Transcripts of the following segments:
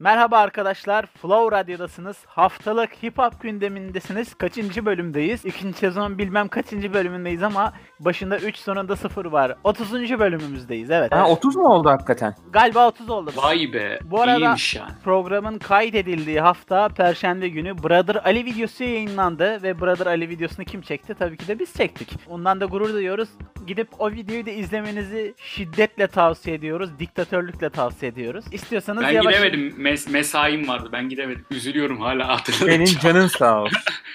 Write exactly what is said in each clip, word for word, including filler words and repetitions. Merhaba arkadaşlar, Flow Radyo'dasınız. Haftalık hip hop gündemindesiniz. Kaçıncı bölümdeyiz? İkinci sezon bilmem kaçıncı bölümündeyiz ama başında üç sonunda sıfır var. otuzuncu bölümümüzdeyiz, evet. Ha, otuz mu oldu hakikaten? Galiba otuz oldu. Vay be, bu arada iyiymiş yani. Programın kaydedildiği hafta Perşembe günü Brother Ali videosu yayınlandı ve Brother Ali videosunu kim çekti? Tabii ki de biz çektik. Ondan da gurur duyuyoruz. Gidip o videoyu da izlemenizi şiddetle tavsiye ediyoruz. Diktatörlükle tavsiye ediyoruz. İstiyorsanız ben yavaş... gidemedim. Mes- mesaim vardı. Ben gidemedim. Üzülüyorum hala hatırladım. Senin canın sağ ol.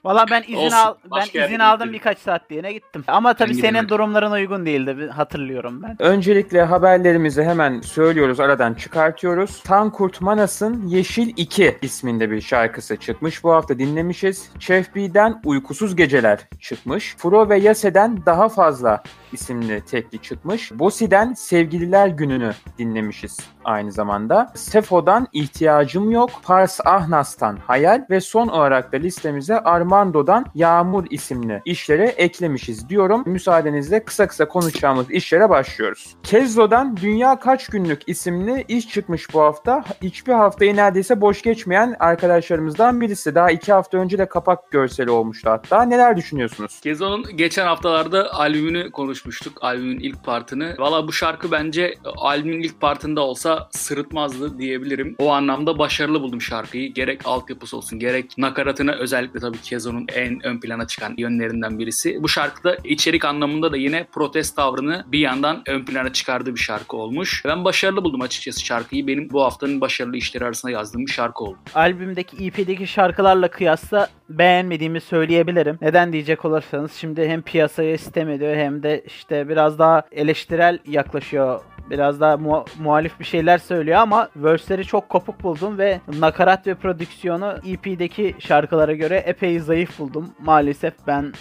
Valla ben izin Olsun, al ben izin gittim. aldım birkaç saatliğine gittim. Ama tabii ben senin gidemedim. Durumların uygun değildi. Hatırlıyorum ben. Öncelikle haberlerimizi hemen söylüyoruz. Aradan çıkartıyoruz. Tan Kurt Manas'ın Yeşil iki isminde bir şarkısı çıkmış. Bu hafta dinlemişiz. Chef B'den Uykusuz Geceler çıkmış. Fro ve Yase'den Daha Fazla isimli tekli çıkmış. Bosi'den Sevgililer Günü'nü dinlemişiz aynı zamanda. Sefo'dan İhtiyacım Yok, Pars Ahnastan Hayal ve son olarak da listemize Armando'dan Yağmur isimli işlere eklemişiz diyorum. Müsaadenizle kısa kısa konuşacağımız işlere başlıyoruz. Kezlo'dan Dünya Kaç Günlük isimli iş çıkmış bu hafta. Hiçbir haftayı neredeyse boş geçmeyen arkadaşlarımızdan birisi. Daha iki hafta önce de kapak görseli olmuştu hatta. Neler düşünüyorsunuz? Kezlo'nun geçen haftalarda albümünü konuşmuştuk. Albümün ilk partını. Valla bu şarkı bence albümün ilk partında olsa sırıtmazdı diyebilirim. O anlamda başarılı buldum şarkıyı. Gerek altyapısı olsun, gerek nakaratına, özellikle tabii Kezlo'nun en ön plana çıkan yönlerinden birisi. Bu şarkıda içerik anlamında da yine protest tavrını bir yandan ön plana çıkardığı bir şarkı olmuş. Ben başarılı buldum açıkçası şarkıyı. Benim bu haftanın başarılı işleri arasında yazdığım bir şarkı oldu. Albümdeki E P'deki şarkılarla kıyasla beğenmediğimi söyleyebilirim. Neden diyecek olursanız şimdi hem piyasaya sitem ediyor hem de işte biraz daha eleştirel yaklaşıyor. Biraz daha mu- muhalif bir şeyler söylüyor ama verse'leri çok kopuk buldum ve nakarat ve prodüksiyonu E P'deki şarkılara göre epey zayıf buldum. Maalesef ben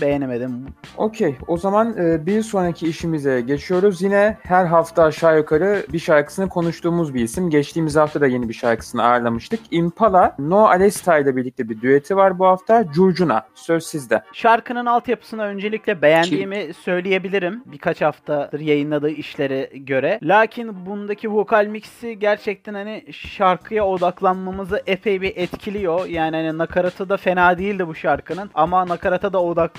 beğenemedim. Okey. O zaman e, bir sonraki işimize geçiyoruz. Yine her hafta aşağı yukarı bir şarkısını konuştuğumuz bir isim. Geçtiğimiz hafta da yeni bir şarkısını ağırlamıştık. Impala, No Alesta ile birlikte bir düeti var bu hafta. Cucuna. Söz sizde. Şarkının altyapısını öncelikle beğendiğimi Kim? söyleyebilirim. Birkaç haftadır yayınladığı işlere göre. Lakin bundaki vokal mixi gerçekten hani şarkıya odaklanmamızı epey bir etkiliyor. Yani hani nakaratı da fena değildi bu şarkının. Ama nakarata da odaklanmamızı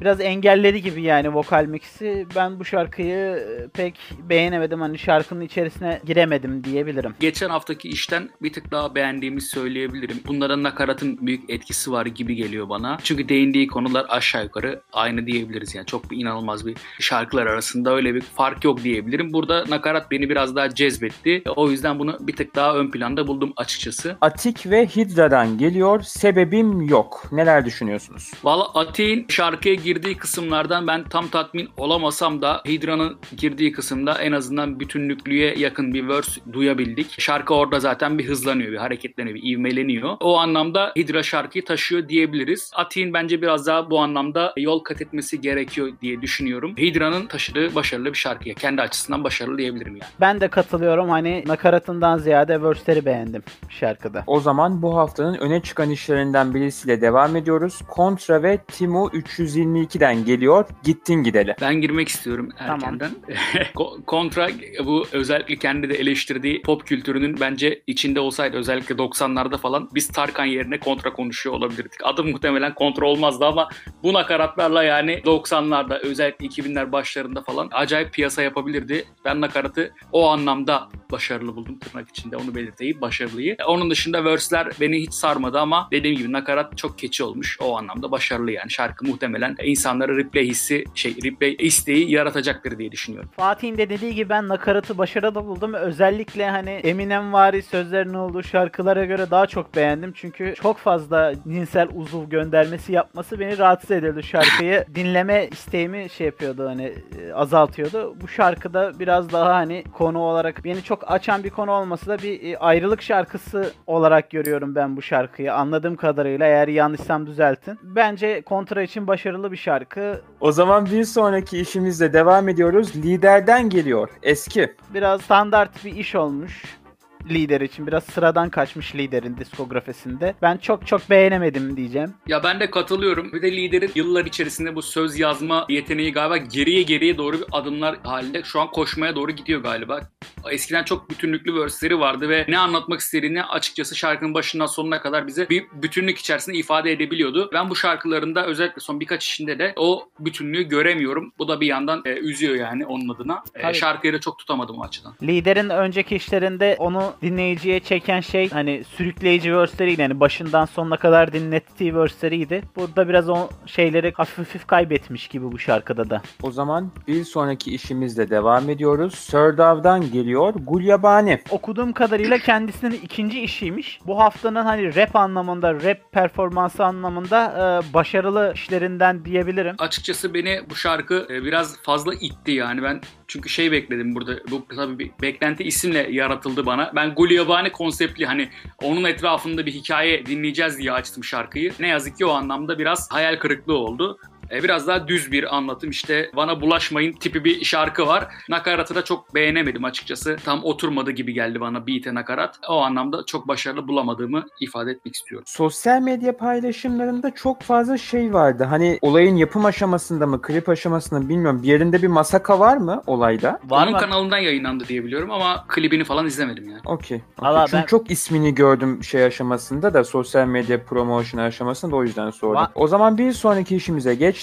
biraz engelledi gibi yani vokal mixi. Ben bu şarkıyı pek beğenemedim. Hani şarkının içerisine giremedim diyebilirim. Geçen haftaki işten bir tık daha beğendiğimi söyleyebilirim. Bunlara nakaratın büyük etkisi var gibi geliyor bana. Çünkü değindiği konular aşağı yukarı aynı diyebiliriz. Yani çok bir inanılmaz bir şarkılar arasında öyle bir fark yok diyebilirim. Burada nakarat beni biraz daha cezbetti. O yüzden bunu bir tık daha ön planda buldum açıkçası. Atik ve Hidra'dan geliyor. Sebebim Yok. Neler düşünüyorsunuz? Valla Atik'in şarkıya girdiği kısımlardan ben tam tatmin olamasam da Hidra'nın girdiği kısımda en azından bütünlüklüye yakın bir verse duyabildik. Şarkı orada zaten bir hızlanıyor, bir hareketleniyor, bir ivmeleniyor. O anlamda Hidra şarkıyı taşıyor diyebiliriz. Atik'in bence biraz daha bu anlamda yol kat etmesi gerekiyor diye düşünüyorum. Hidra'nın taşıdığı başarılı bir şarkıya. Kendi açısından başarılı diyebilirim yani. Ben de katılıyorum. Hani nakaratından ziyade verse'leri beğendim şarkıda. O zaman bu haftanın öne çıkan işlerinden birisiyle devam ediyoruz. Kontra ve Timo üç yüz yirmi ikiden geliyor. Gittin gideli. Ben girmek istiyorum erkenden. Tamam. Kontra bu özellikle kendi de eleştirdiği pop kültürünün bence içinde olsaydı özellikle doksanlarda falan biz Tarkan yerine Kontra konuşuyor olabilirdik. Adım muhtemelen Kontra olmazdı ama bu nakaratlarla yani doksanlarda özellikle iki binler başlarında falan acayip piyasa yapabilirdi. Ben nakaratı o anlamda başarılı buldum tırnak içinde. Onu belirteyim. Başarılıyı. Onun dışında verse'ler beni hiç sarmadı ama dediğim gibi nakarat çok keçi olmuş. O anlamda başarılı yani. Şarkı muhtemelen insanlara replay hissi, şey replay isteği yaratacaktır diye düşünüyorum. Fatih'in de dediği gibi ben nakaratı başarılı buldum. Özellikle hani Eminemvari sözlerin olduğu şarkılara göre daha çok beğendim. Çünkü çok fazla cinsel uzuv göndermesi yapması beni rahatsız ediyordu. Şarkıyı dinleme isteğimi şey yapıyordu hani azaltıyordu. Bu şarkıda biraz daha hani konu olarak beni çok açan bir konu olması da bir ayrılık şarkısı olarak görüyorum ben bu şarkıyı. Anladığım kadarıyla eğer yanlışsam düzeltin. Bence Kontra için başarılı bir şarkı. O zaman bir sonraki işimizle devam ediyoruz. Lider'den geliyor. Eski. Biraz standart bir iş olmuş. Lider için biraz sıradan kaçmış Lider'in diskografisinde. Ben çok çok beğenemedim diyeceğim. Ya ben de katılıyorum. Bir de Lider'in yıllar içerisinde bu söz yazma yeteneği galiba geriye geriye doğru bir adımlar halinde şu an koşmaya doğru gidiyor galiba. eskiden çok bütünlüklü verse'leri vardı ve ne anlatmak istediğini açıkçası şarkının başından sonuna kadar bize bir bütünlük içerisinde ifade edebiliyordu. Ben bu şarkılarında özellikle son birkaç işinde de o bütünlüğü göremiyorum. Bu da bir yandan e, üzüyor yani onun adına. E, şarkıyı da çok tutamadım o açıdan. Lider'in önceki işlerinde onu dinleyiciye çeken şey hani sürükleyici verse'leriydi. Yani başından sonuna kadar dinlettiği verse'leriydi. Burada biraz o şeyleri hafif hafif kaybetmiş gibi bu şarkıda da. O zaman bir sonraki işimizle devam ediyoruz. Sördav'dan geliyor Gulyabani. Okuduğum kadarıyla kendisinin ikinci işiymiş. Bu haftanın hani rap anlamında, rap performansı anlamında e, başarılı işlerinden diyebilirim. Açıkçası beni bu şarkı e, biraz fazla itti yani ben çünkü şey bekledim burada. Bu tabii bir beklenti isimle yaratıldı bana. Ben Gulyabani konseptli hani onun etrafında bir hikaye dinleyeceğiz diye açtım şarkıyı. Ne yazık ki o anlamda biraz hayal kırıklığı oldu. Biraz daha düz bir anlatım işte bana bulaşmayın tipi bir şarkı var. Nakaratı da çok beğenemedim açıkçası. Tam oturmadı gibi geldi bana beat'e nakarat. O anlamda çok başarılı bulamadığımı ifade etmek istiyorum. Sosyal medya paylaşımlarında çok fazla şey vardı. Hani olayın yapım aşamasında mı, klip aşamasında mı bilmiyorum. Bir yerinde bir masaka var mı olayda? Var'ın kanalından yayınlandı diye biliyorum ama klibini falan izlemedim yani. Okey. Okay. Çünkü ben... çok ismini gördüm şey aşamasında da sosyal medya promotion aşamasında da o yüzden sordum. Va- o zaman bir sonraki işimize geç. E,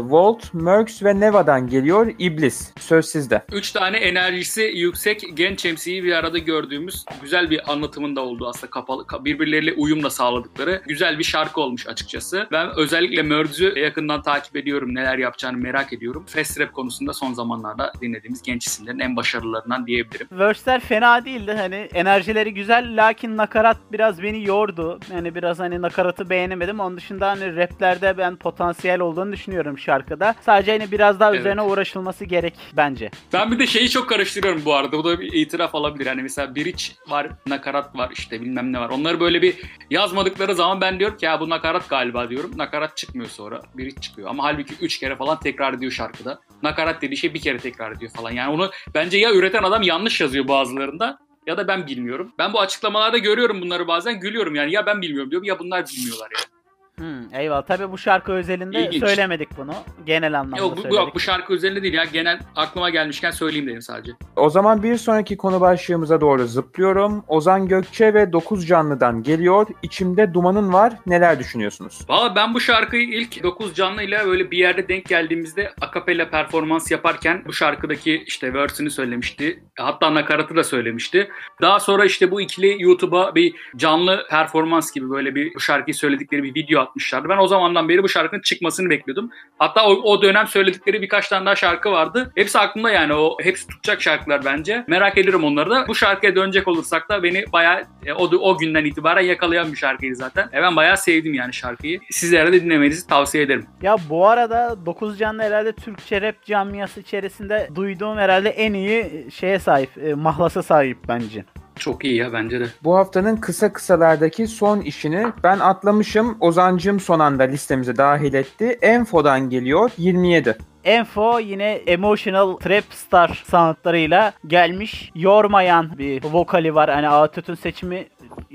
Walt, Merckx ve Neva'dan geliyor İblis. Söz sizde. Üç tane enerjisi yüksek genç şemsiyeyi bir arada gördüğümüz güzel bir anlatımında olduğu aslında kapalı, birbirleriyle uyumla sağladıkları güzel bir şarkı olmuş açıkçası. Ben özellikle Merckx'ü yakından takip ediyorum. Neler yapacağını merak ediyorum. Fast rap konusunda son zamanlarda dinlediğimiz genç isimlerin en başarılılarından diyebilirim. Verse'ler fena değildi. Hani enerjileri güzel lakin nakarat biraz beni yordu. Yani biraz hani nakaratı beğenemedim. Onun dışında hani raplerde ben potansiyel olduğunu düşünüyorum şarkıda. Sadece yine biraz daha evet. üzerine uğraşılması gerek bence. Ben bir de şeyi çok karıştırıyorum bu arada. Bu da bir itiraf alabilir. Hani mesela bridge var, nakarat var işte bilmem ne var. Onları böyle bir yazmadıkları zaman ben diyorum ki ya bu nakarat galiba diyorum. Nakarat çıkmıyor sonra. Bridge çıkıyor. Ama halbuki üç kere falan tekrar ediyor şarkıda. Nakarat dediği şey bir kere tekrar ediyor falan. Yani onu bence ya üreten adam yanlış yazıyor bazılarında ya da ben bilmiyorum. Ben bu açıklamalarda görüyorum bunları bazen gülüyorum yani. Ya ben bilmiyorum diyorum ya bunlar bilmiyorlar yani. Hmm, eyvallah. Tabii bu şarkı özelinde İlginç. söylemedik bunu. Genel anlamda yok, bu, söyledik. Yok bu şarkı özelinde değil ya. Genel aklıma gelmişken söyleyeyim dedim sadece. O zaman bir sonraki konu başlığımıza doğru zıplıyorum. Ozan Gökçe ve Dokuzcanlı'dan geliyor. İçimde dumanın var. Neler düşünüyorsunuz? Valla ben bu şarkıyı ilk Dokuzcanlı ile öyle bir yerde denk geldiğimizde akapella performans yaparken bu şarkıdaki işte verse'ini söylemişti. Hatta nakaratı da söylemişti. Daha sonra işte bu ikili YouTube'a bir canlı performans gibi böyle bir bu şarkıyı söyledikleri bir video atmışlardı. Ben o zamandan beri bu şarkının çıkmasını bekliyordum. Hatta o, o dönem söyledikleri birkaç tane daha şarkı vardı. Hepsi aklımda yani. O hepsi tutacak şarkılar bence. Merak ediyorum onları da. Bu şarkıya dönecek olursak da beni bayağı e, o, o günden itibaren yakalayan bir şarkıydı zaten. E, ben bayağı sevdim yani şarkıyı. Sizlere de dinlemenizi tavsiye ederim. Ya bu arada Dokuzcanlı herhalde Türkçe rap camiası içerisinde duyduğum herhalde en iyi şeye sahip, e, mahlasa sahip bence. Çok iyi ya bence de. Bu haftanın kısa kısalardaki son işini ben atlamışım. Ozancığım son anda listemize dahil etti. Enfo'dan geliyor yirmi yedi. Enfo yine emotional trap star sanatlarıyla gelmiş. Yormayan bir vokali var. Hani autotune seçimi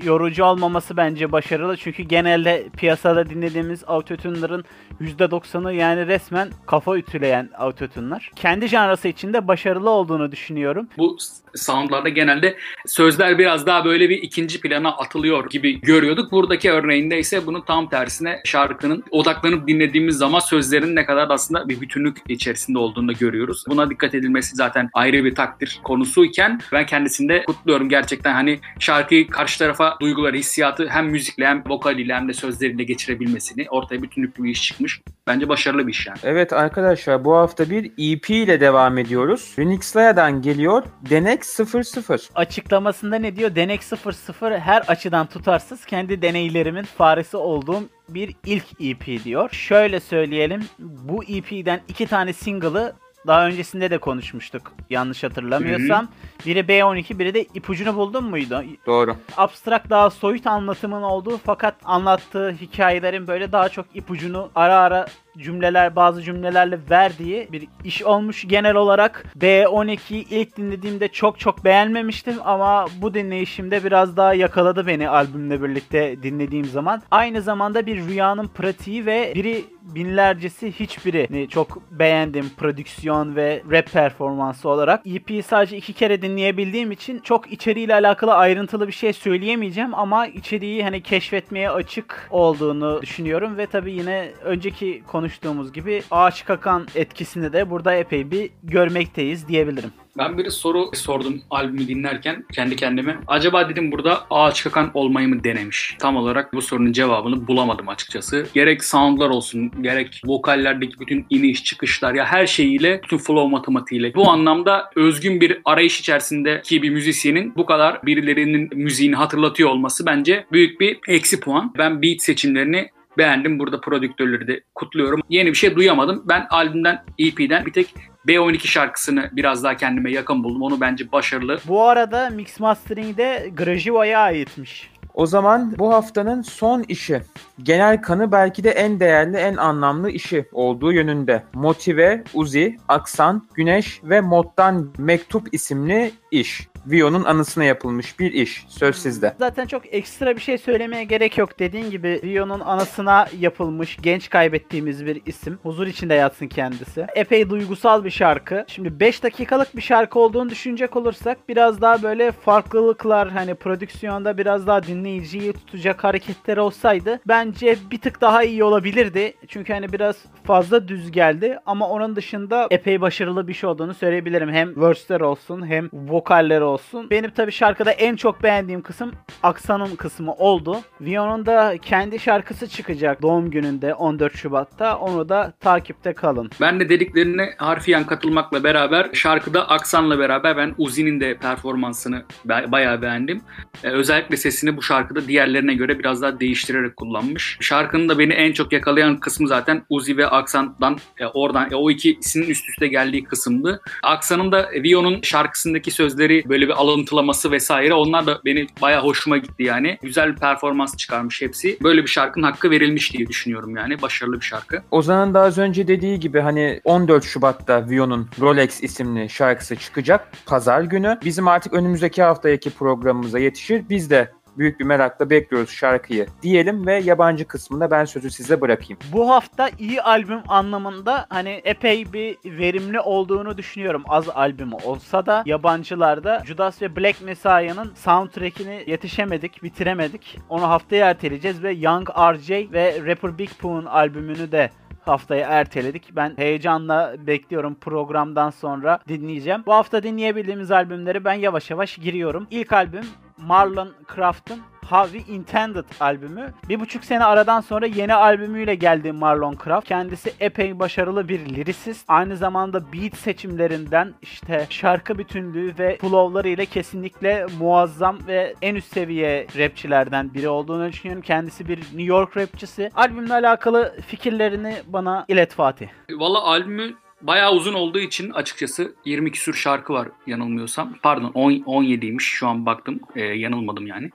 yorucu olmaması bence başarılı. Çünkü genelde piyasada dinlediğimiz autotune'ların yüzde doksanı yani resmen kafa ütüleyen autotune'lar. Kendi janrası içinde başarılı olduğunu düşünüyorum. Bu soundlarda genelde sözler biraz daha böyle bir ikinci plana atılıyor gibi görüyorduk. Buradaki örneğinde ise bunun tam tersine şarkının odaklanıp dinlediğimiz zaman sözlerin ne kadar aslında bir bütünlük içerisinde olduğunu da görüyoruz. Buna dikkat edilmesi zaten ayrı bir takdir konusuyken ben kendisini de kutluyorum gerçekten. Hani şarkıyı karşı tarafa duyguları, hissiyatı hem müzikle hem vokaliyle hem de sözleriyle geçirebilmesini ortaya bütünlüklü bir iş çıkmış. Bence başarılı bir iş yani. Evet arkadaşlar bu hafta bir E P ile devam ediyoruz. Renixlaya'dan geliyor Denek sıfır sıfır. Açıklamasında ne diyor? Denek sıfır sıfır her açıdan tutarsız kendi deneylerimin faresi olduğum bir ilk E P diyor. Şöyle söyleyelim bu E P'den iki tane single'ı daha öncesinde de konuşmuştuk yanlış hatırlamıyorsam. Hı-hı. Biri B on iki biri de ipucunu buldun muydu? Doğru. Abstrakt daha soyut anlatımın olduğu fakat anlattığı hikayelerin böyle daha çok ipucunu ara ara cümleler bazı cümlelerle verdiği bir iş olmuş. Genel olarak B on iki'yi ilk dinlediğimde çok çok beğenmemiştim ama bu dinleyişimde biraz daha yakaladı beni albümle birlikte dinlediğim zaman. Aynı zamanda bir rüyanın pratiği ve biri binlercesi hiçbirini çok beğendim prodüksiyon ve rap performansı olarak. E P'yi sadece iki kere dinleyebildiğim için çok içeriğiyle alakalı ayrıntılı bir şey söyleyemeyeceğim ama içeriği hani keşfetmeye açık olduğunu düşünüyorum ve tabii yine önceki konuştuğumuz gibi ağaç kakan etkisini de burada epey bir görmekteyiz diyebilirim. Ben bir soru sordum albümü dinlerken kendi kendime. Acaba dedim burada ağaç kakan olmayı mı denemiş? Tam olarak bu sorunun cevabını bulamadım açıkçası. Gerek soundlar olsun, gerek vokallerdeki bütün iniş çıkışlar, ya her şeyiyle, bütün flow matematiğiyle. Bu anlamda özgün bir arayış içerisindeki bir müzisyenin bu kadar birilerinin müziğini hatırlatıyor olması bence büyük bir eksi puan. Ben beat seçimlerini beğendim. Burada prodüktörleri de kutluyorum. Yeni bir şey duyamadım. Ben albümden, E P'den bir tek B on iki şarkısını biraz daha kendime yakın buldum. Onu bence başarılı. Bu arada Mix Mastering'de Grajiva'ya aitmiş. O zaman bu haftanın son işi, genel kanı belki de en değerli, en anlamlı işi olduğu yönünde. Motive, Uzi, Aksan, Güneş ve Mod'dan Mektup isimli iş. Vion'un anısına yapılmış bir iş. Söz sizde. Zaten çok ekstra bir şey söylemeye gerek yok. Dediğin gibi Vion'un anısına yapılmış, genç kaybettiğimiz bir isim. Huzur içinde yatsın kendisi. Epey duygusal bir şarkı. Şimdi beş dakikalık bir şarkı olduğunu düşünecek olursak biraz daha böyle farklılıklar, hani prodüksiyonda biraz daha dinleyiciyi tutacak hareketler olsaydı bence bir tık daha iyi olabilirdi. Çünkü hani biraz fazla düz geldi ama onun dışında epey başarılı bir şey olduğunu söyleyebilirim. Hem verse'ler olsun hem vokaller olsun. olsun. Benim tabii şarkıda en çok beğendiğim kısım Aksan'ın kısmı oldu. Vion'un da kendi şarkısı çıkacak doğum gününde on dört Şubat'ta. Onu da takipte kalın. Ben de dediklerine harfiyen katılmakla beraber şarkıda Aksan'la beraber ben Uzi'nin de performansını bayağı beğendim. Ee, özellikle sesini bu şarkıda diğerlerine göre biraz daha değiştirerek kullanmış. Şarkının da beni en çok yakalayan kısmı zaten Uzi ve Aksan'dan e, oradan e, o ikisinin üst üste geldiği kısımdı. Aksan'ın da Vion'un şarkısındaki sözleri böyle bir alıntılaması vesaire. Onlar da beni bayağı hoşuma gitti yani. Güzel bir performans çıkarmış hepsi. Böyle bir şarkının hakkı verilmiş diye düşünüyorum yani. Başarılı bir şarkı. Ozan'ın daha az önce dediği gibi hani on dört Şubat'ta Vion'un Rolex isimli şarkısı çıkacak. Pazar günü. Bizim artık önümüzdeki haftaki programımıza yetişir. Biz de büyük bir merakla bekliyoruz şarkıyı diyelim ve yabancı kısmında ben sözü size bırakayım. Bu hafta iyi albüm anlamında hani epey bir verimli olduğunu düşünüyorum. Az albümü olsa da yabancılarda Judas ve Black Messiah'ın soundtrack'ini yetişemedik, bitiremedik. Onu haftaya erteleyeceğiz ve Young R J ve Rapper Big Pooh'un albümünü de haftaya erteledik. Ben heyecanla bekliyorum, programdan sonra dinleyeceğim. Bu hafta dinleyebildiğimiz albümleri ben yavaş yavaş giriyorum. İlk albüm Marlon Craft'ın How We Intended albümü. Bir buçuk sene aradan sonra yeni albümüyle geldi Marlon Craft. Kendisi epey başarılı bir lirisist. Aynı zamanda beat seçimlerinden işte şarkı bütünlüğü ve flowları ile kesinlikle muazzam ve en üst seviye rapçilerden biri olduğunu düşünüyorum. Kendisi bir New York rapçisi. Albümle alakalı fikirlerini bana ilet Fatih. Valla albümü bayağı uzun olduğu için açıkçası yirmi küsur şarkı var yanılmıyorsam. Pardon on, on yediymiş şu an baktım. Ee, yanılmadım yani.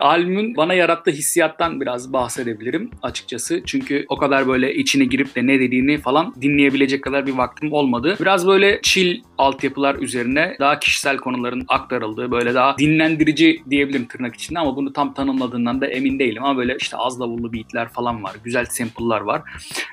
Albümün bana yarattığı hissiyattan biraz bahsedebilirim açıkçası. Çünkü o kadar böyle içine girip de ne dediğini falan dinleyebilecek kadar bir vaktim olmadı. Biraz böyle chill altyapılar üzerine daha kişisel konuların aktarıldığı, böyle daha dinlendirici diyebilirim tırnak içinde ama bunu tam tanımladığından da emin değilim. Ama böyle işte az davullu beatler falan var. Güzel sample'lar var.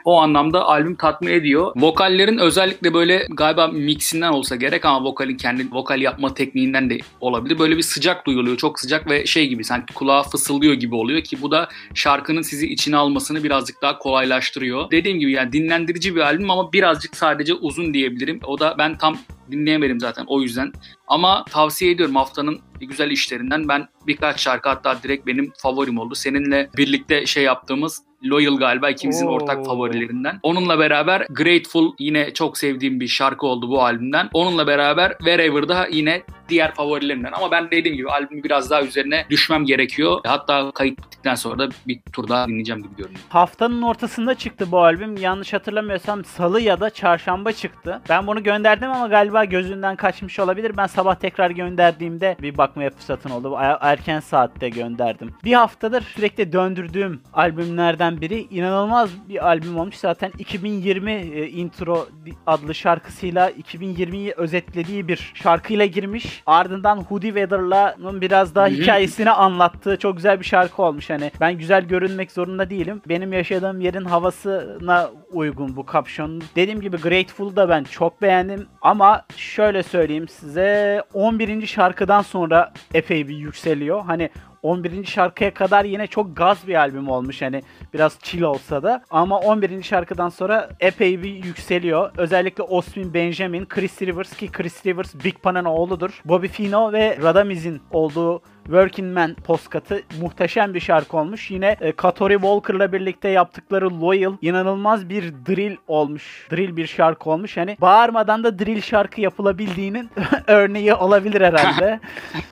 O anlamda albüm tatmin ediyor. Vokallerin özellikle böyle galiba mixinden olsa gerek ama vokalin kendi vokal yapma tekniğinden de olabilir. Böyle bir sıcak duyuluyor. Çok sıcak ve şey gibi sanki kulağa fısıldıyor gibi oluyor ki bu da şarkının sizi içine almasını birazcık daha kolaylaştırıyor. Dediğim gibi yani dinlendirici bir albüm ama birazcık sadece uzun diyebilirim. O da ben tam dinleyemedim zaten o yüzden. Ama tavsiye ediyorum haftanın güzel işlerinden. Ben birkaç şarkı hatta direkt benim favorim oldu. Seninle birlikte şey yaptığımız Loyal galiba ikimizin Oo. ortak favorilerinden. Onunla beraber Grateful yine çok sevdiğim bir şarkı oldu bu albümden. Onunla beraber Wherever'da yine diğer favorilerimden. Ama ben dediğim gibi albümü biraz daha üzerine düşmem gerekiyor. Hatta kayıt bittikten sonra da bir tur daha dinleyeceğim gibi görünüyor. Haftanın ortasında çıktı bu albüm. Yanlış hatırlamıyorsam salı ya da çarşamba çıktı. Ben bunu gönderdim ama galiba gözünden kaçmış olabilir. Ben sabah tekrar gönderdiğimde bir bakmaya fırsatın oldu. Erken saatte gönderdim. Bir haftadır sürekli döndürdüğüm albümlerden biri. İnanılmaz bir albüm olmuş. Zaten iki bin yirmi e, intro adlı şarkısıyla iki bin yirmiyi özetlediği bir şarkıyla girmiş. Ardından Hoodie Weather'la'nın biraz daha hikayesini anlattığı çok güzel bir şarkı olmuş. Hani ben güzel görünmek zorunda değilim. Benim yaşadığım yerin havasına uygun bu kapşon. Dediğim gibi Grateful'u da ben çok beğendim. Ama şöyle söyleyeyim size, on birinci şarkıdan sonra epey bir yükseliyor. Hani on birinci şarkıya kadar yine çok gaz bir albüm olmuş, hani biraz chill olsa da, ama on birinci şarkıdan sonra epey bir yükseliyor. Özellikle Osmin Benjamin, Chris Rivers, ki Chris Rivers Big Pan'ın oğludur, Bobby Fino ve Radamiz'in olduğu Working Man postkatı muhteşem bir şarkı olmuş. Yine e, Katori Walker'la birlikte yaptıkları Loyal inanılmaz bir drill olmuş. Drill bir şarkı olmuş. Hani bağırmadan da drill şarkı yapılabildiğinin örneği olabilir herhalde.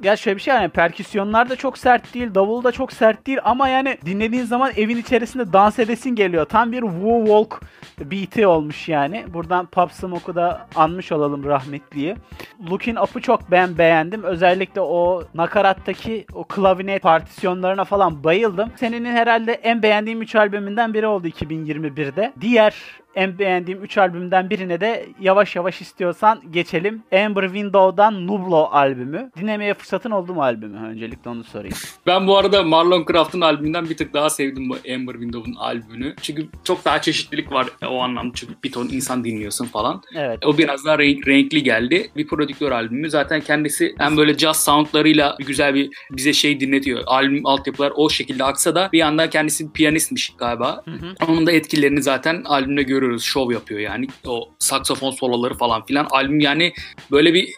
Ya şöyle bir şey, yani perküsyonlar da çok sert değil, davul da çok sert değil ama yani dinlediğin zaman evin içerisinde dans edesin geliyor. Tam bir Woo Walk beat'i olmuş yani. Buradan Pop Smoke'u da anmış olalım, rahmetliyi. Looking Up'ı çok ben beğendim. Özellikle o nakarattaki ki o klavine partisyonlarına falan bayıldım. Senenin herhalde en beğendiğim üç albümünden biri oldu iki bin yirmi birde. Diğer en beğendiğim üç albümden birine de yavaş yavaş istiyorsan geçelim. Amber Window'dan Nublo albümü. Dinlemeye fırsatın oldu mu albümü? Öncelikle onu sorayım. Ben bu arada Marlon Craft'ın albümünden bir tık daha sevdim bu Amber Window'un albümünü. Çünkü çok daha çeşitlilik var o anlamda. Çünkü bir ton insan dinliyorsun falan. Evet. O biraz daha renk, renkli geldi. Bir prodüktör albümü. Zaten kendisi hem böyle jazz soundlarıyla güzel bir bize şey dinletiyor. Albüm altyapılar o şekilde aksa da bir yandan kendisi piyanistmiş galiba. Hı hı. Onun da etkilerini zaten albümde görüyoruz. Şov yapıyor yani. O saksafon soloları falan filan. Albüm yani böyle bir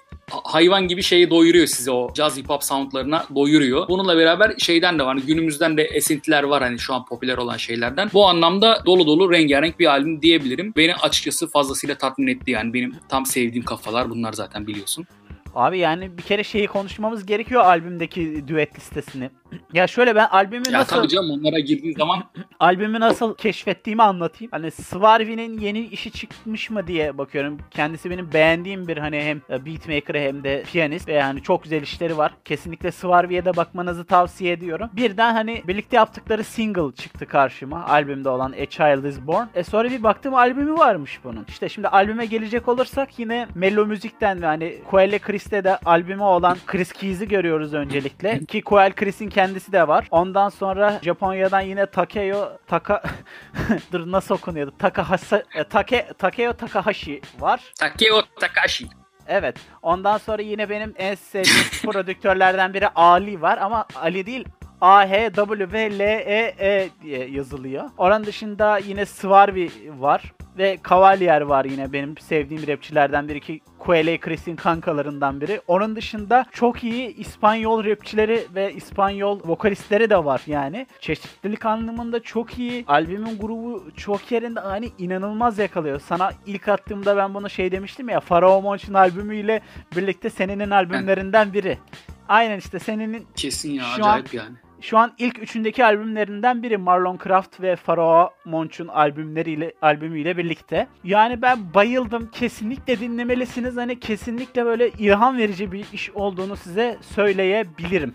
hayvan gibi şeyi doyuruyor size, o caz hip hop soundlarına doyuruyor. Bununla beraber şeyden de var, hani günümüzden de esintiler var, hani şu an popüler olan şeylerden. Bu anlamda dolu dolu rengarenk bir albüm diyebilirim. Beni açıkçası fazlasıyla tatmin etti yani. Benim tam sevdiğim kafalar bunlar zaten, biliyorsun. Abi yani bir kere şeyi konuşmamız gerekiyor, albümdeki düet listesini. Ya şöyle, ben albümü ya nasıl... Ya tabii canım, onlara girdiğin zaman... albümü nasıl keşfettiğimi anlatayım. Hani Svarvi'nin yeni işi çıkmış mı diye bakıyorum. Kendisi benim beğendiğim bir hani hem beatmaker hem de piyanist. Ve yani çok güzel işleri var. Kesinlikle Svarvi'ye de bakmanızı tavsiye ediyorum. Birden hani birlikte yaptıkları single çıktı karşıma. Albümde olan A Child Is Born. E sonra bir baktım albümü varmış bunun. İşte şimdi albüme gelecek olursak yine Mello Müzik'ten ve hani Coelho Chris'te de albümü olan Chris Keys'i görüyoruz öncelikle. Ki Coelho Chris'in kendisi de var. Ondan sonra Japonya'dan yine Takeo Taka dur nasıl okunuyordu? Takahasa Take Takeo Takahashi var. Takeo Takahashi. Evet. Ondan sonra yine benim en sevdiğim prodüktörlerden biri Ali var ama Ali değil, A H W L E E diye yazılıyor. Onun dışında yine Svarvi var ve Cavalier var, yine benim sevdiğim rapçilerden biri ki Coelho Chris'in kankalarından biri. Onun dışında çok iyi İspanyol rapçileri ve İspanyol vokalistleri de var yani. Çeşitlilik anlamında çok iyi. Albümün grubu çok yerinde, hani inanılmaz yakalıyor. Sana ilk attığımda ben bunu şey demiştim ya, Pharaoh Monch'un albümüyle birlikte senenin albümlerinden biri. Aynen işte senenin... Kesin ya, acayip an... yani. Şu an ilk üçündeki albümlerinden biri Marlon Craft ve Pharaoh Monch'un albümleriyle albümüyle birlikte. Yani ben bayıldım. Kesinlikle dinlemelisiniz. Hani kesinlikle böyle ilham verici bir iş olduğunu size söyleyebilirim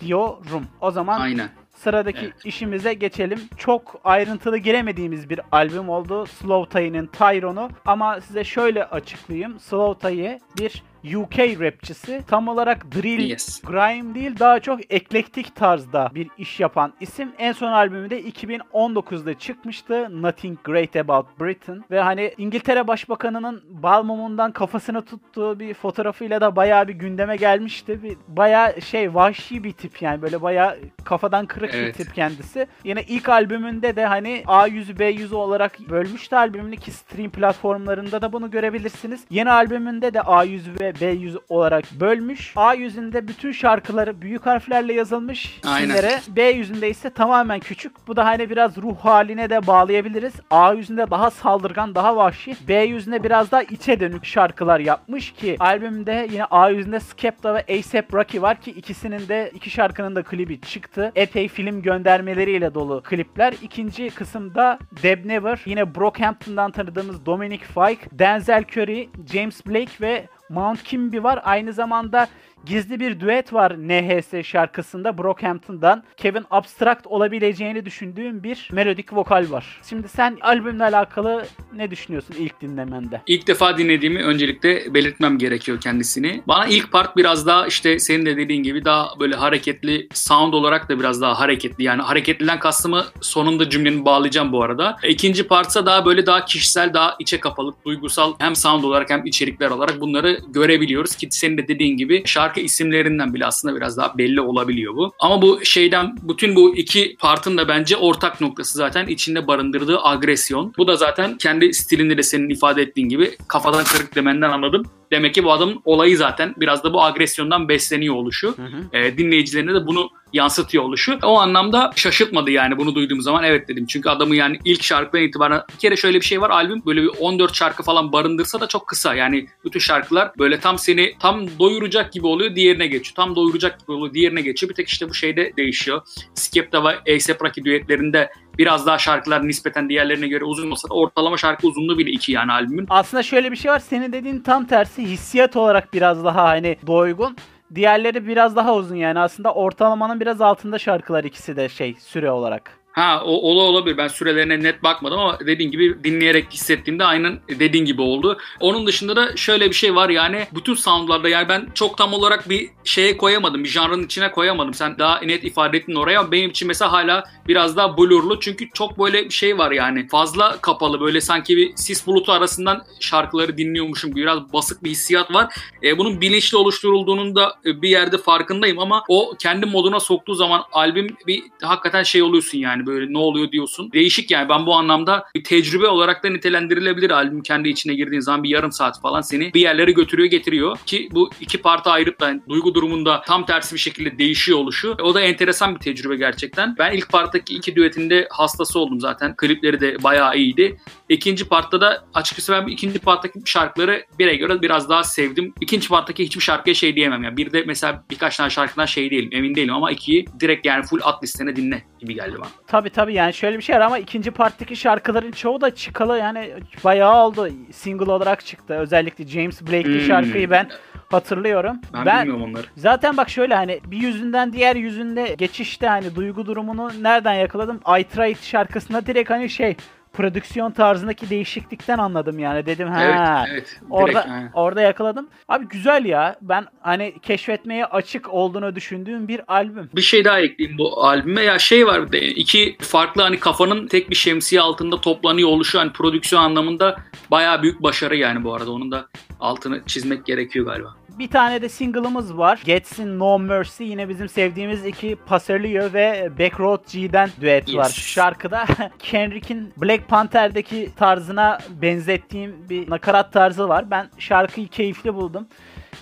diyorum. O zaman aynen. Sıradaki evet. işimize geçelim. Çok ayrıntılı giremediğimiz bir albüm oldu. Slow Tie'nin Tyrone'u. Ama size şöyle açıklayayım. Slow Tie bir U K rapçisi. Tam olarak drill, yes. grime değil, daha çok eklektik tarzda bir iş yapan isim. En son albümü de iki bin on dokuzda çıkmıştı. Nothing Great About Britain. Ve hani İngiltere Başbakanı'nın balmumundan kafasını tuttuğu bir fotoğrafıyla da bayağı bir gündeme gelmişti. Bir, bayağı şey, vahşi bir tip yani. Böyle bayağı kafadan kırık evet. bir tip kendisi. Yine ilk albümünde de hani A yüzü B yüzü olarak bölmüştü albümünü ki stream platformlarında da bunu görebilirsiniz. Yeni albümünde de A yüzü ve ve B yüz olarak bölmüş. A yüzünde bütün şarkıları büyük harflerle yazılmış. Aynen. Sizlere. B yüzünde ise tamamen küçük. Bu da hani biraz ruh haline de bağlayabiliriz. A yüzünde daha saldırgan, daha vahşi. B yüzünde biraz daha içe dönük şarkılar yapmış ki albümde yine A yüzünde Skepta ve A$AP Rocky var ki ikisinin de, iki şarkının da klibi çıktı. Epey film göndermeleriyle dolu klipler. İkinci kısımda Deb Never, yine Brockhampton'dan tanıdığımız Dominic Fike, Denzel Curry, James Blake ve Mount Kimby var. Aynı zamanda gizli bir düet var N H S şarkısında Brockhampton'dan. Kevin Abstract olabileceğini düşündüğüm bir melodik vokal var. Şimdi sen albümle alakalı ne düşünüyorsun ilk dinlemende? İlk defa dinlediğimi öncelikle belirtmem gerekiyor kendisini. Bana ilk part biraz daha işte senin de dediğin gibi daha böyle hareketli, sound olarak da biraz daha hareketli. Yani hareketliden kastımı sonunda cümlenin bağlayacağım bu arada. İkinci partsa daha böyle daha kişisel, daha içe kapalı, duygusal hem sound olarak hem içerikler olarak bunları görebiliyoruz ki senin de dediğin gibi şarkı Şarkı isimlerinden bile aslında biraz daha belli olabiliyor bu. Ama bu şeyden, bütün bu iki partın da bence ortak noktası zaten içinde barındırdığı agresyon. Bu da zaten kendi stilinde de senin ifade ettiğin gibi kafadan kırık demenden anladım. Demek ki bu adamın olayı zaten biraz da bu agresyondan besleniyor oluşu. Hı hı. E, dinleyicilerine de bunu yansıtıyor oluşu. O anlamda şaşırtmadı yani bunu duyduğum zaman, evet dedim. Çünkü adamı yani ilk şarkıdan itibaren bir kere şöyle bir şey var, albüm böyle bir on dört şarkı falan barındırsa da çok kısa. Yani bütün şarkılar böyle tam seni tam doyuracak gibi oluyor, diğerine geçiyor. Tam doyuracak gibi oluyor, diğerine geçiyor. Bir tek işte bu şeyde değişiyor. Skepta ve A$AP Rocky düetlerinde biraz daha şarkılar nispeten diğerlerine göre uzun olsa da ortalama şarkı uzunluğu bile iki yani albümün. Aslında şöyle bir şey var, senin dediğin tam tersi, hissiyat olarak biraz daha hani doygun. Diğerleri biraz daha uzun yani aslında ortalamanın biraz altında şarkılar ikisi de şey süre olarak. Ha o ola olabilir. Ben sürelerine net bakmadım ama dediğin gibi dinleyerek hissettiğimde aynen dediğin gibi oldu. Onun dışında da şöyle bir şey var yani bütün soundlarda yani ben çok tam olarak bir şeye koyamadım. Bir janrın içine koyamadım. Sen daha net ifade ettin oraya ama benim için mesela hala biraz daha blurlu. Çünkü çok böyle bir şey var yani. Fazla kapalı böyle sanki bir sis bulutu arasından şarkıları dinliyormuşum gibi. Biraz basık bir hissiyat var. E, bunun bilinçli oluşturulduğunun da bir yerde farkındayım ama o kendi moduna soktuğu zaman albüm bir hakikaten şey oluyorsun yani. Böyle ne oluyor diyorsun. Değişik yani. Ben bu anlamda bir tecrübe olarak da nitelendirilebilir. Albüm kendi içine girdiğin zaman bir yarım saat falan seni bir yerlere götürüyor getiriyor. Ki bu iki parta ayrıp da yani duygu durumunda tam tersi bir şekilde değişiyor oluşu. O da enteresan bir tecrübe gerçekten. Ben ilk parttaki iki düetinde hastası oldum zaten. Klipleri de bayağı iyiydi. İkinci partta da açıkçası ben ikinci parttaki şarkıları bire göre biraz daha sevdim. İkinci parttaki hiçbir şarkıya şey diyemem ya. Bir de mesela birkaç tane şarkıdan şey değilim, emin değilim ama ikiyi direkt yani full at listene dinle gibi geldi bana. Tabii tabii yani şöyle bir şey var ama ikinci parttaki şarkıların çoğu da çıkalı yani bayağı oldu. Single olarak çıktı. Özellikle James Blake'li hmm. şarkıyı ben hatırlıyorum. Ben, ben bilmiyorum onları. Zaten bak şöyle hani bir yüzünden diğer yüzünde geçişte hani duygu durumunu nereden yakaladım? I Tried şarkısında direkt hani şey... Prodüksiyon tarzındaki değişiklikten anladım yani dedim ha. Evet, evet, orada direkt, orada yakaladım. Abi güzel ya. Ben hani keşfetmeye açık olduğunu düşündüğüm bir albüm. Bir şey daha ekleyeyim bu albüme. Ya şey var, iki farklı hani kafanın tek bir şemsiye altında toplanıyor oluşu hani prodüksiyon anlamında bayağı büyük başarı yani bu arada. Onun da altını çizmek gerekiyor galiba. Bir tane de single'ımız var. Getsin No Mercy. Yine bizim sevdiğimiz iki Pasolio ve Backroad G'den düet yes. var. Şarkıda Kendrick'in Black Panther'deki tarzına benzettiğim bir nakarat tarzı var. Ben şarkıyı keyifli buldum.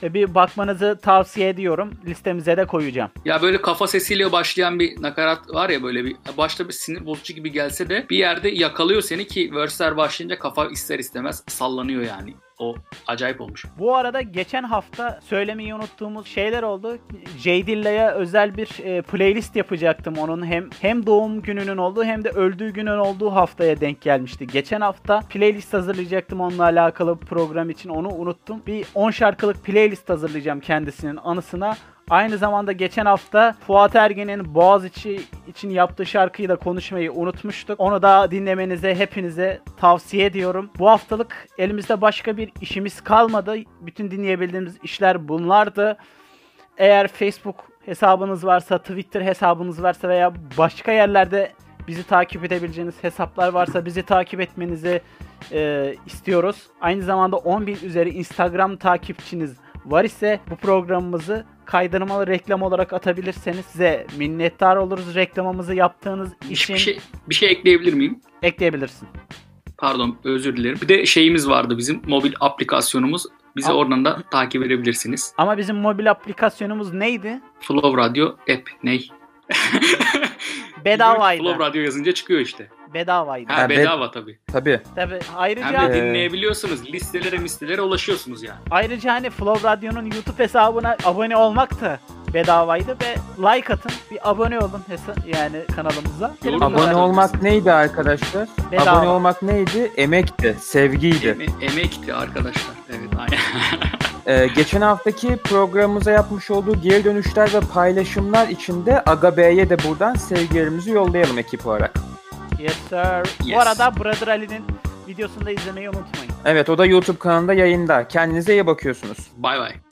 Bir bakmanızı tavsiye ediyorum. Listemize de koyacağım. Ya böyle kafa sesiyle başlayan bir nakarat var ya böyle bir başta bir sinir bozucu gibi gelse de bir yerde yakalıyor seni ki verse'ler başlayınca kafa ister istemez sallanıyor yani. O acayip olmuş. Bu arada geçen hafta söylemeyi unuttuğumuz şeyler oldu. J Dilla'ya özel bir e, playlist yapacaktım onun. Hem hem doğum gününün olduğu hem de öldüğü günün olduğu haftaya denk gelmişti. Geçen hafta playlist hazırlayacaktım onunla alakalı program için. Onu unuttum. Bir on şarkılık playlist hazırlayacağım kendisinin anısına. Aynı zamanda geçen hafta Fuat Ergen'in Boğaziçi için yaptığı şarkıyı da konuşmayı unutmuştuk. Onu da dinlemenize, hepinize tavsiye ediyorum. Bu haftalık elimizde başka bir işimiz kalmadı. Bütün dinleyebildiğimiz işler bunlardı. Eğer Facebook hesabınız varsa, Twitter hesabınız varsa veya başka yerlerde bizi takip edebileceğiniz hesaplar varsa bizi takip etmenizi e, istiyoruz. Aynı zamanda on bin üzeri Instagram takipçiniz var ise bu programımızı kaydırmalı reklam olarak atabilirseniz size minnettar oluruz reklamımızı yaptığınız için. Bir şey, bir şey ekleyebilir miyim? Ekleyebilirsin. Pardon, özür dilerim. Bir de şeyimiz vardı bizim mobil aplikasyonumuz. Bizi ama, oradan da takip edebilirsiniz. Ama bizim mobil aplikasyonumuz neydi? Flow Radyo app. Ney? Bedavaydı. Flow Radyo yazınca çıkıyor işte. Bedavaydı. Ha, bedava tabii. Tabii. Tabii. Ayrıca hem de dinleyebiliyorsunuz. Listelere listelere ulaşıyorsunuz yani. Ayrıca hani Flow Radyo'nun YouTube hesabına abone olmak da bedavaydı ve like atın. Bir abone olun hesa- yani kanalımıza. Doğru, abone olmak olsun. Neydi arkadaşlar? Bedava. Abone olmak neydi? Emekti. Sevgiydi. Eme- emekti arkadaşlar. Evet aynen. Ee, geçen haftaki programımıza yapmış olduğu geri dönüşler ve paylaşımlar içinde Aga B'ye de buradan sevgilerimizi yollayalım ekip olarak. Yes sir. Yes. Bu arada Brother Ali'nin videosunu da izlemeyi unutmayın. Evet, o da YouTube kanalında yayında. Kendinize iyi bakıyorsunuz. Bye bye.